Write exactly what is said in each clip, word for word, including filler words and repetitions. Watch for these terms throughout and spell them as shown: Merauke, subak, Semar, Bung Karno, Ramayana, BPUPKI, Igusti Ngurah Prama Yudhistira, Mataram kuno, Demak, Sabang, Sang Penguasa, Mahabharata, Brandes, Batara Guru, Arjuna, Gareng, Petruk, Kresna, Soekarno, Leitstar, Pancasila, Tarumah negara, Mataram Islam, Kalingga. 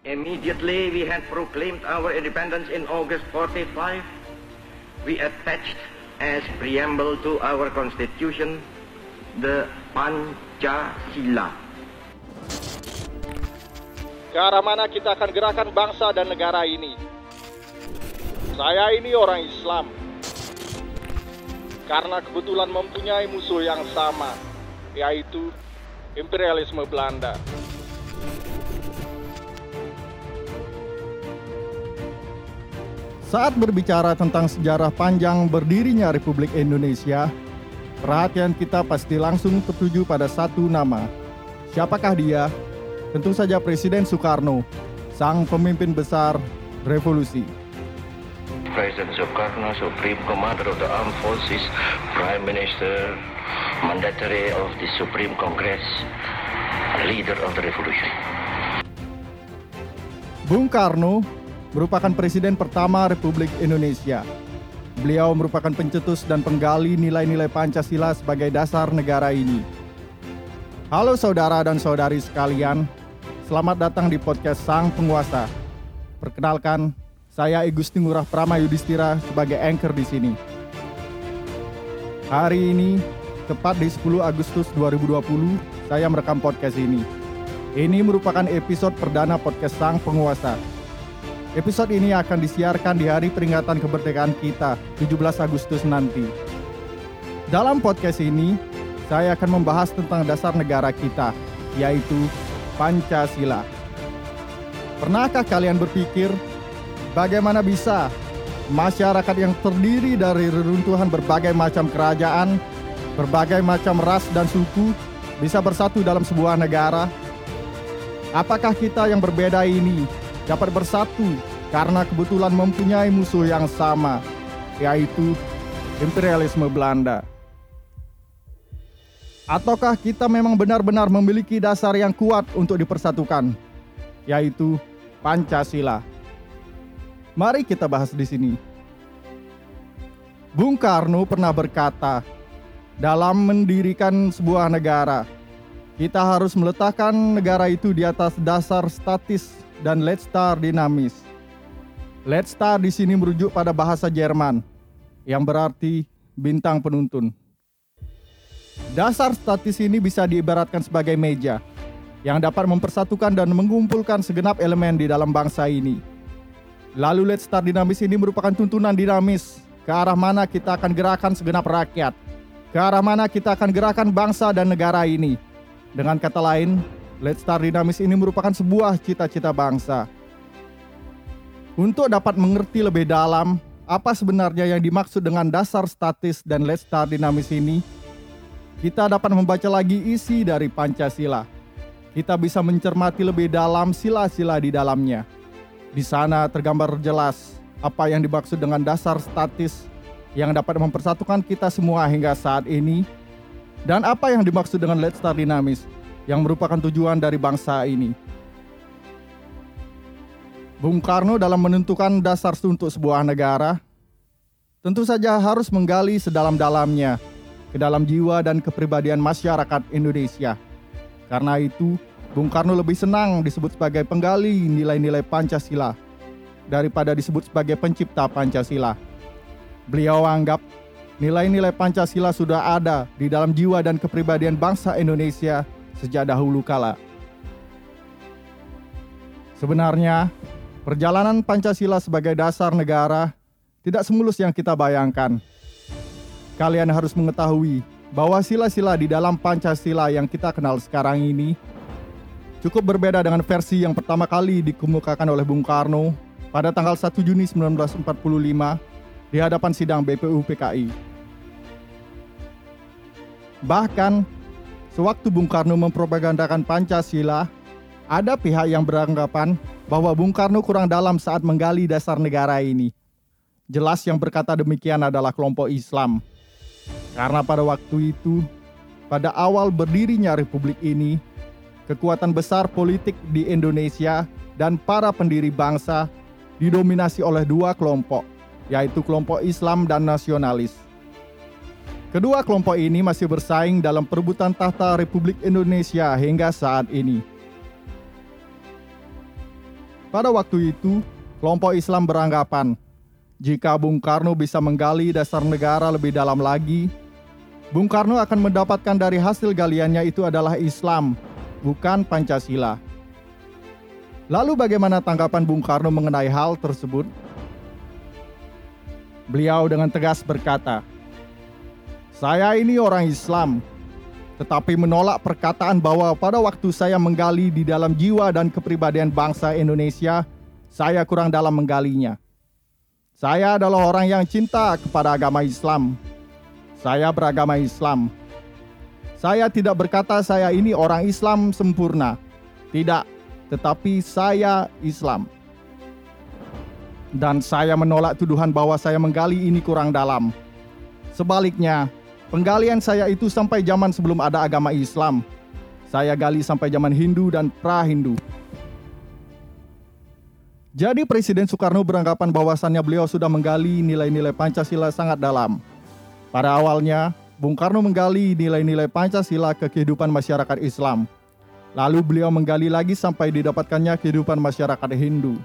Immediately we had proclaimed our independence in August forty-five. We attached as preamble to our constitution the Pancasila. Ke arah mana kita akan gerakan bangsa dan negara ini? Saya ini orang Islam. Karena kebetulan mempunyai musuh yang sama, yaitu imperialisme Belanda. Saat berbicara tentang sejarah panjang berdirinya Republik Indonesia, perhatian kita pasti langsung tertuju pada satu nama. Siapakah dia? Tentu saja Presiden Soekarno, sang pemimpin besar revolusi. Presiden Soekarno, Supreme Commander of the Armed Forces, Prime Minister, Mandatory of the Supreme Congress, Leader of the Revolution. Bung Karno merupakan Presiden pertama Republik Indonesia. Beliau merupakan pencetus dan penggali nilai-nilai Pancasila sebagai dasar negara ini. Halo saudara dan saudari sekalian, selamat datang di podcast Sang Penguasa. Perkenalkan, saya Igusti Ngurah Prama Yudhistira sebagai anchor di sini. Hari ini, tepat di sepuluh Agustus dua ribu dua puluh, saya merekam podcast ini. Ini merupakan episode perdana podcast Sang Penguasa. Episode ini akan disiarkan di hari peringatan kemerdekaan kita, tujuh belas Agustus nanti. Dalam podcast ini, saya akan membahas tentang dasar negara kita, yaitu Pancasila. Pernahkah kalian berpikir, bagaimana bisa masyarakat yang terdiri dari reruntuhan berbagai macam kerajaan, berbagai macam ras dan suku, bisa bersatu dalam sebuah negara? Apakah kita yang berbeda ini dapat bersatu karena kebetulan mempunyai musuh yang sama, yaitu imperialisme Belanda? Ataukah kita memang benar-benar memiliki dasar yang kuat untuk dipersatukan, yaitu Pancasila? Mari kita bahas di sini. Bung Karno pernah berkata, dalam mendirikan sebuah negara, kita harus meletakkan negara itu di atas dasar statis dan Leitstar dinamis. Leitstar di sini merujuk pada bahasa Jerman, yang berarti bintang penuntun. Dasar statis ini bisa diibaratkan sebagai meja yang dapat mempersatukan dan mengumpulkan segenap elemen di dalam bangsa ini. Lalu Leitstar dinamis ini merupakan tuntunan dinamis ke arah mana kita akan gerakan segenap rakyat, ke arah mana kita akan gerakan bangsa dan negara ini. Dengan kata lain, Leitstar dinamis ini merupakan sebuah cita-cita bangsa. Untuk dapat mengerti lebih dalam apa sebenarnya yang dimaksud dengan dasar statis dan Leitstar dinamis ini, kita dapat membaca lagi isi dari Pancasila. Kita bisa mencermati lebih dalam sila-sila di dalamnya. Di sana tergambar jelas apa yang dimaksud dengan dasar statis yang dapat mempersatukan kita semua hingga saat ini, dan apa yang dimaksud dengan Leitstar dinamis yang merupakan tujuan dari bangsa ini. Bung Karno dalam menentukan dasar untuk sebuah negara, tentu saja harus menggali sedalam-dalamnya ke dalam jiwa dan kepribadian masyarakat Indonesia. Karena itu, Bung Karno lebih senang disebut sebagai penggali nilai-nilai Pancasila daripada disebut sebagai pencipta Pancasila. Beliau anggap nilai-nilai Pancasila sudah ada di dalam jiwa dan kepribadian bangsa Indonesia sejak dahulu kala. Sebenarnya, perjalanan Pancasila sebagai dasar negara tidak semulus yang kita bayangkan. Kalian harus mengetahui bahwa sila-sila di dalam Pancasila yang kita kenal sekarang ini cukup berbeda dengan versi yang pertama kali dikemukakan oleh Bung Karno pada tanggal satu Juni sembilan belas empat puluh lima di hadapan sidang B P U P K I. Bahkan, sewaktu Bung Karno mempropagandakan Pancasila, ada pihak yang beranggapan bahwa Bung Karno kurang dalam saat menggali dasar negara ini. Jelas yang berkata demikian adalah kelompok Islam. Karena pada waktu itu, pada awal berdirinya Republik ini, kekuatan besar politik di Indonesia dan para pendiri bangsa didominasi oleh dua kelompok, yaitu kelompok Islam dan nasionalis. Kedua kelompok ini masih bersaing dalam perebutan tahta Republik Indonesia hingga saat ini. Pada waktu itu, kelompok Islam beranggapan, jika Bung Karno bisa menggali dasar negara lebih dalam lagi, Bung Karno akan mendapatkan dari hasil galiannya itu adalah Islam, bukan Pancasila. Lalu bagaimana tanggapan Bung Karno mengenai hal tersebut? Beliau dengan tegas berkata, "Saya ini orang Islam, tetapi menolak perkataan bahwa pada waktu saya menggali di dalam jiwa dan kepribadian bangsa Indonesia, saya kurang dalam menggalinya. Saya adalah orang yang cinta kepada agama Islam. Saya beragama Islam. Saya tidak berkata saya ini orang Islam sempurna. Tidak. Tetapi saya Islam. Dan saya menolak tuduhan bahwa saya menggali ini kurang dalam. Sebaliknya, penggalian saya itu sampai zaman sebelum ada agama Islam. Saya gali sampai zaman Hindu dan pra-Hindu." Jadi Presiden Soekarno beranggapan bahwasannya beliau sudah menggali nilai-nilai Pancasila sangat dalam. Pada awalnya, Bung Karno menggali nilai-nilai Pancasila ke kehidupan masyarakat Islam. Lalu beliau menggali lagi sampai didapatkannya kehidupan masyarakat Hindu.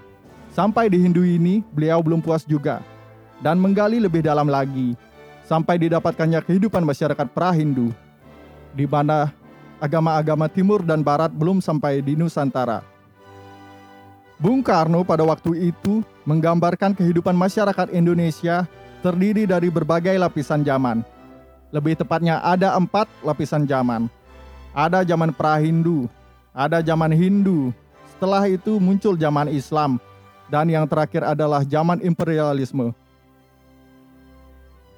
Sampai di Hindu ini, beliau belum puas juga. Dan menggali lebih dalam lagi, sampai didapatkannya kehidupan masyarakat pra-Hindu, di mana agama-agama timur dan barat belum sampai di Nusantara. Bung Karno pada waktu itu menggambarkan kehidupan masyarakat Indonesia terdiri dari berbagai lapisan zaman. Lebih tepatnya ada empat lapisan zaman. Ada zaman pra-Hindu, ada zaman Hindu, setelah itu muncul zaman Islam, dan yang terakhir adalah zaman imperialisme.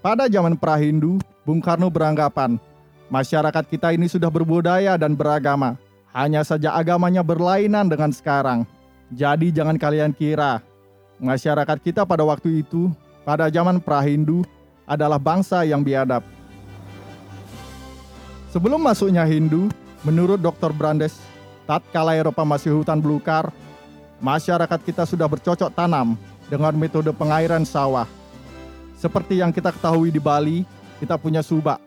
Pada zaman pra-Hindu, Bung Karno beranggapan, masyarakat kita ini sudah berbudaya dan beragama, hanya saja agamanya berlainan dengan sekarang. Jadi jangan kalian kira, masyarakat kita pada waktu itu, pada zaman pra-Hindu, adalah bangsa yang biadab. Sebelum masuknya Hindu, menurut dokter Brandes, tatkala Eropa masih hutan belukar, masyarakat kita sudah bercocok tanam dengan metode pengairan sawah. Seperti yang kita ketahui di Bali, kita punya subak.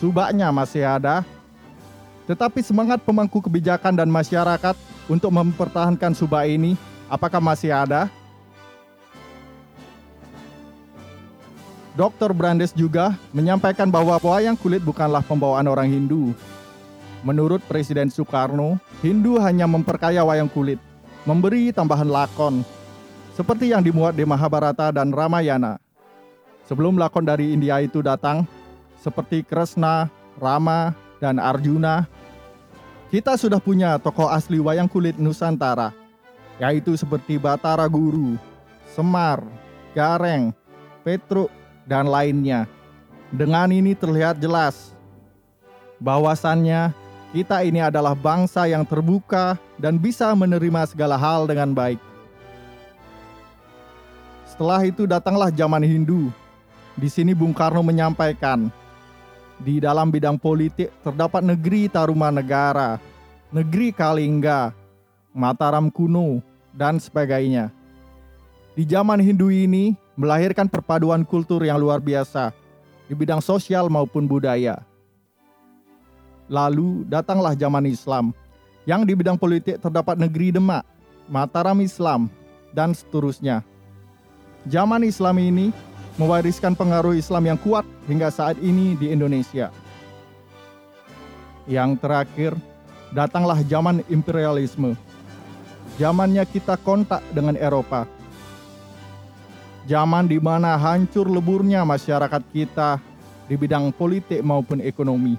Subaknya masih ada, tetapi semangat pemangku kebijakan dan masyarakat untuk mempertahankan subak ini, apakah masih ada? dokter Brandes juga menyampaikan bahwa wayang kulit bukanlah pembawaan orang Hindu. Menurut Presiden Soekarno, Hindu hanya memperkaya wayang kulit, memberi tambahan lakon, seperti yang dimuat di Mahabharata dan Ramayana. Sebelum lakon dari India itu datang, seperti Kresna, Rama, dan Arjuna, kita sudah punya tokoh asli wayang kulit Nusantara, yaitu seperti Batara Guru, Semar, Gareng, Petruk, dan lainnya. Dengan ini terlihat jelas bahwasannya kita ini adalah bangsa yang terbuka dan bisa menerima segala hal dengan baik. Setelah itu datanglah zaman Hindu. Di sini Bung Karno menyampaikan, di dalam bidang politik terdapat negeri Tarumah Negara, negeri Kalingga, Mataram kuno, dan sebagainya. Di zaman Hindu ini melahirkan perpaduan kultur yang luar biasa di bidang sosial maupun budaya. Lalu datanglah zaman Islam, yang di bidang politik terdapat negeri Demak, Mataram Islam, dan seterusnya. Zaman Islam ini mewariskan pengaruh Islam yang kuat hingga saat ini di Indonesia. Yang terakhir, datanglah zaman imperialisme. Zamannya kita kontak dengan Eropa. Zaman di mana hancur leburnya masyarakat kita di bidang politik maupun ekonomi.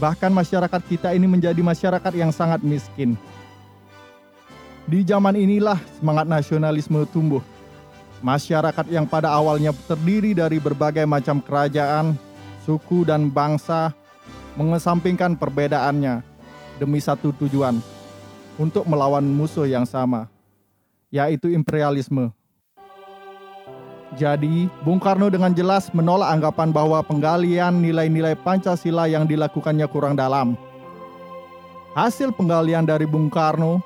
Bahkan masyarakat kita ini menjadi masyarakat yang sangat miskin. Di zaman inilah semangat nasionalisme tumbuh. Masyarakat yang pada awalnya terdiri dari berbagai macam kerajaan, suku, dan bangsa mengesampingkan perbedaannya demi satu tujuan, untuk melawan musuh yang sama, yaitu imperialisme. Jadi, Bung Karno dengan jelas menolak anggapan bahwa penggalian nilai-nilai Pancasila yang dilakukannya kurang dalam. Hasil penggalian dari Bung Karno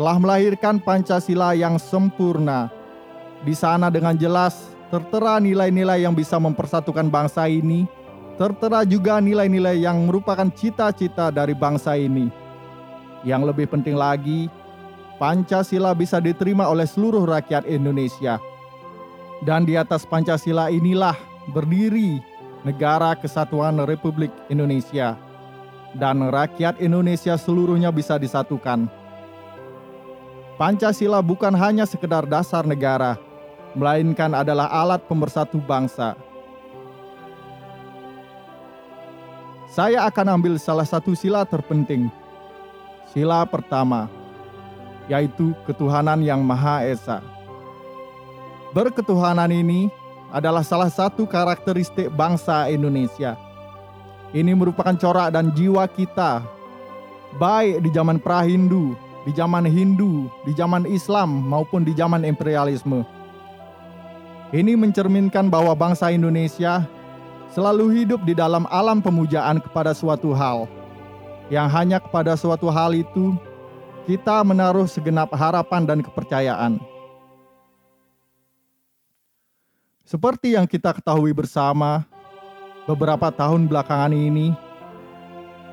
telah melahirkan Pancasila yang sempurna. Di sana dengan jelas tertera nilai-nilai yang bisa mempersatukan bangsa ini, tertera juga nilai-nilai yang merupakan cita-cita dari bangsa ini. Yang lebih penting lagi, Pancasila bisa diterima oleh seluruh rakyat Indonesia. Dan di atas Pancasila inilah berdiri Negara Kesatuan Republik Indonesia. Dan rakyat Indonesia seluruhnya bisa disatukan. Pancasila bukan hanya sekedar dasar negara, melainkan adalah alat pembersatu bangsa. Saya akan ambil salah satu sila terpenting. Sila pertama, yaitu Ketuhanan yang Maha Esa. Berketuhanan ini adalah salah satu karakteristik bangsa Indonesia. Ini merupakan corak dan jiwa kita, baik di zaman Prahindu, di zaman Hindu, di zaman Islam, maupun di zaman imperialisme. Ini mencerminkan bahwa bangsa Indonesia selalu hidup di dalam alam pemujaan kepada suatu hal, yang hanya kepada suatu hal itu kita menaruh segenap harapan dan kepercayaan. Seperti yang kita ketahui bersama, beberapa tahun belakangan ini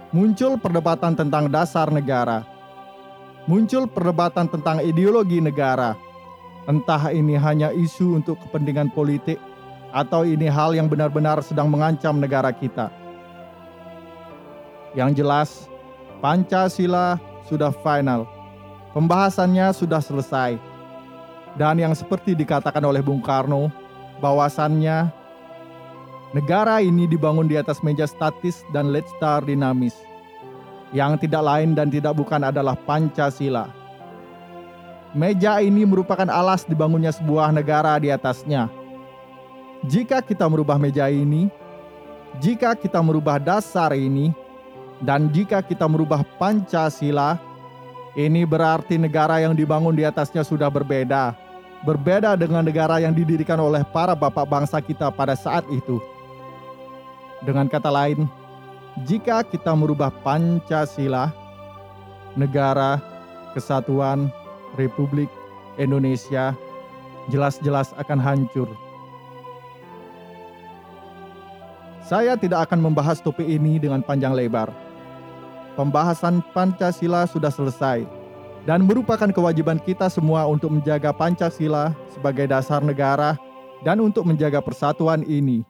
muncul perdebatan tentang dasar negara, muncul perdebatan tentang ideologi negara. Entah ini hanya isu untuk kepentingan politik, atau ini hal yang benar-benar sedang mengancam negara kita. Yang jelas, Pancasila sudah final. Pembahasannya sudah selesai. Dan yang seperti dikatakan oleh Bung Karno, bahwasannya negara ini dibangun di atas meja statis dan Leitstar dinamis. Yang tidak lain dan tidak bukan adalah Pancasila. Meja ini merupakan alas dibangunnya sebuah negara di atasnya. Jika kita merubah meja ini, jika kita merubah dasar ini, dan jika kita merubah Pancasila, ini berarti negara yang dibangun di atasnya sudah berbeda. Berbeda dengan negara yang didirikan oleh para bapak bangsa kita pada saat itu. Dengan kata lain, jika kita merubah Pancasila, Negara Kesatuan Republik Indonesia jelas-jelas akan hancur. Saya tidak akan membahas topik ini dengan panjang lebar. Pembahasan Pancasila sudah selesai dan merupakan kewajiban kita semua untuk menjaga Pancasila sebagai dasar negara dan untuk menjaga persatuan ini.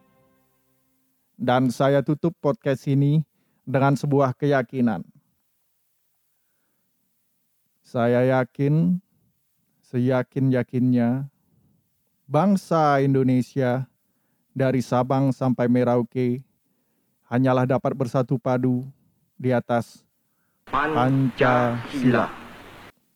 Dan saya tutup podcast ini dengan sebuah keyakinan. Saya yakin, seyakin-yakinnya, bangsa Indonesia dari Sabang sampai Merauke hanyalah dapat bersatu padu di atas Pancasila.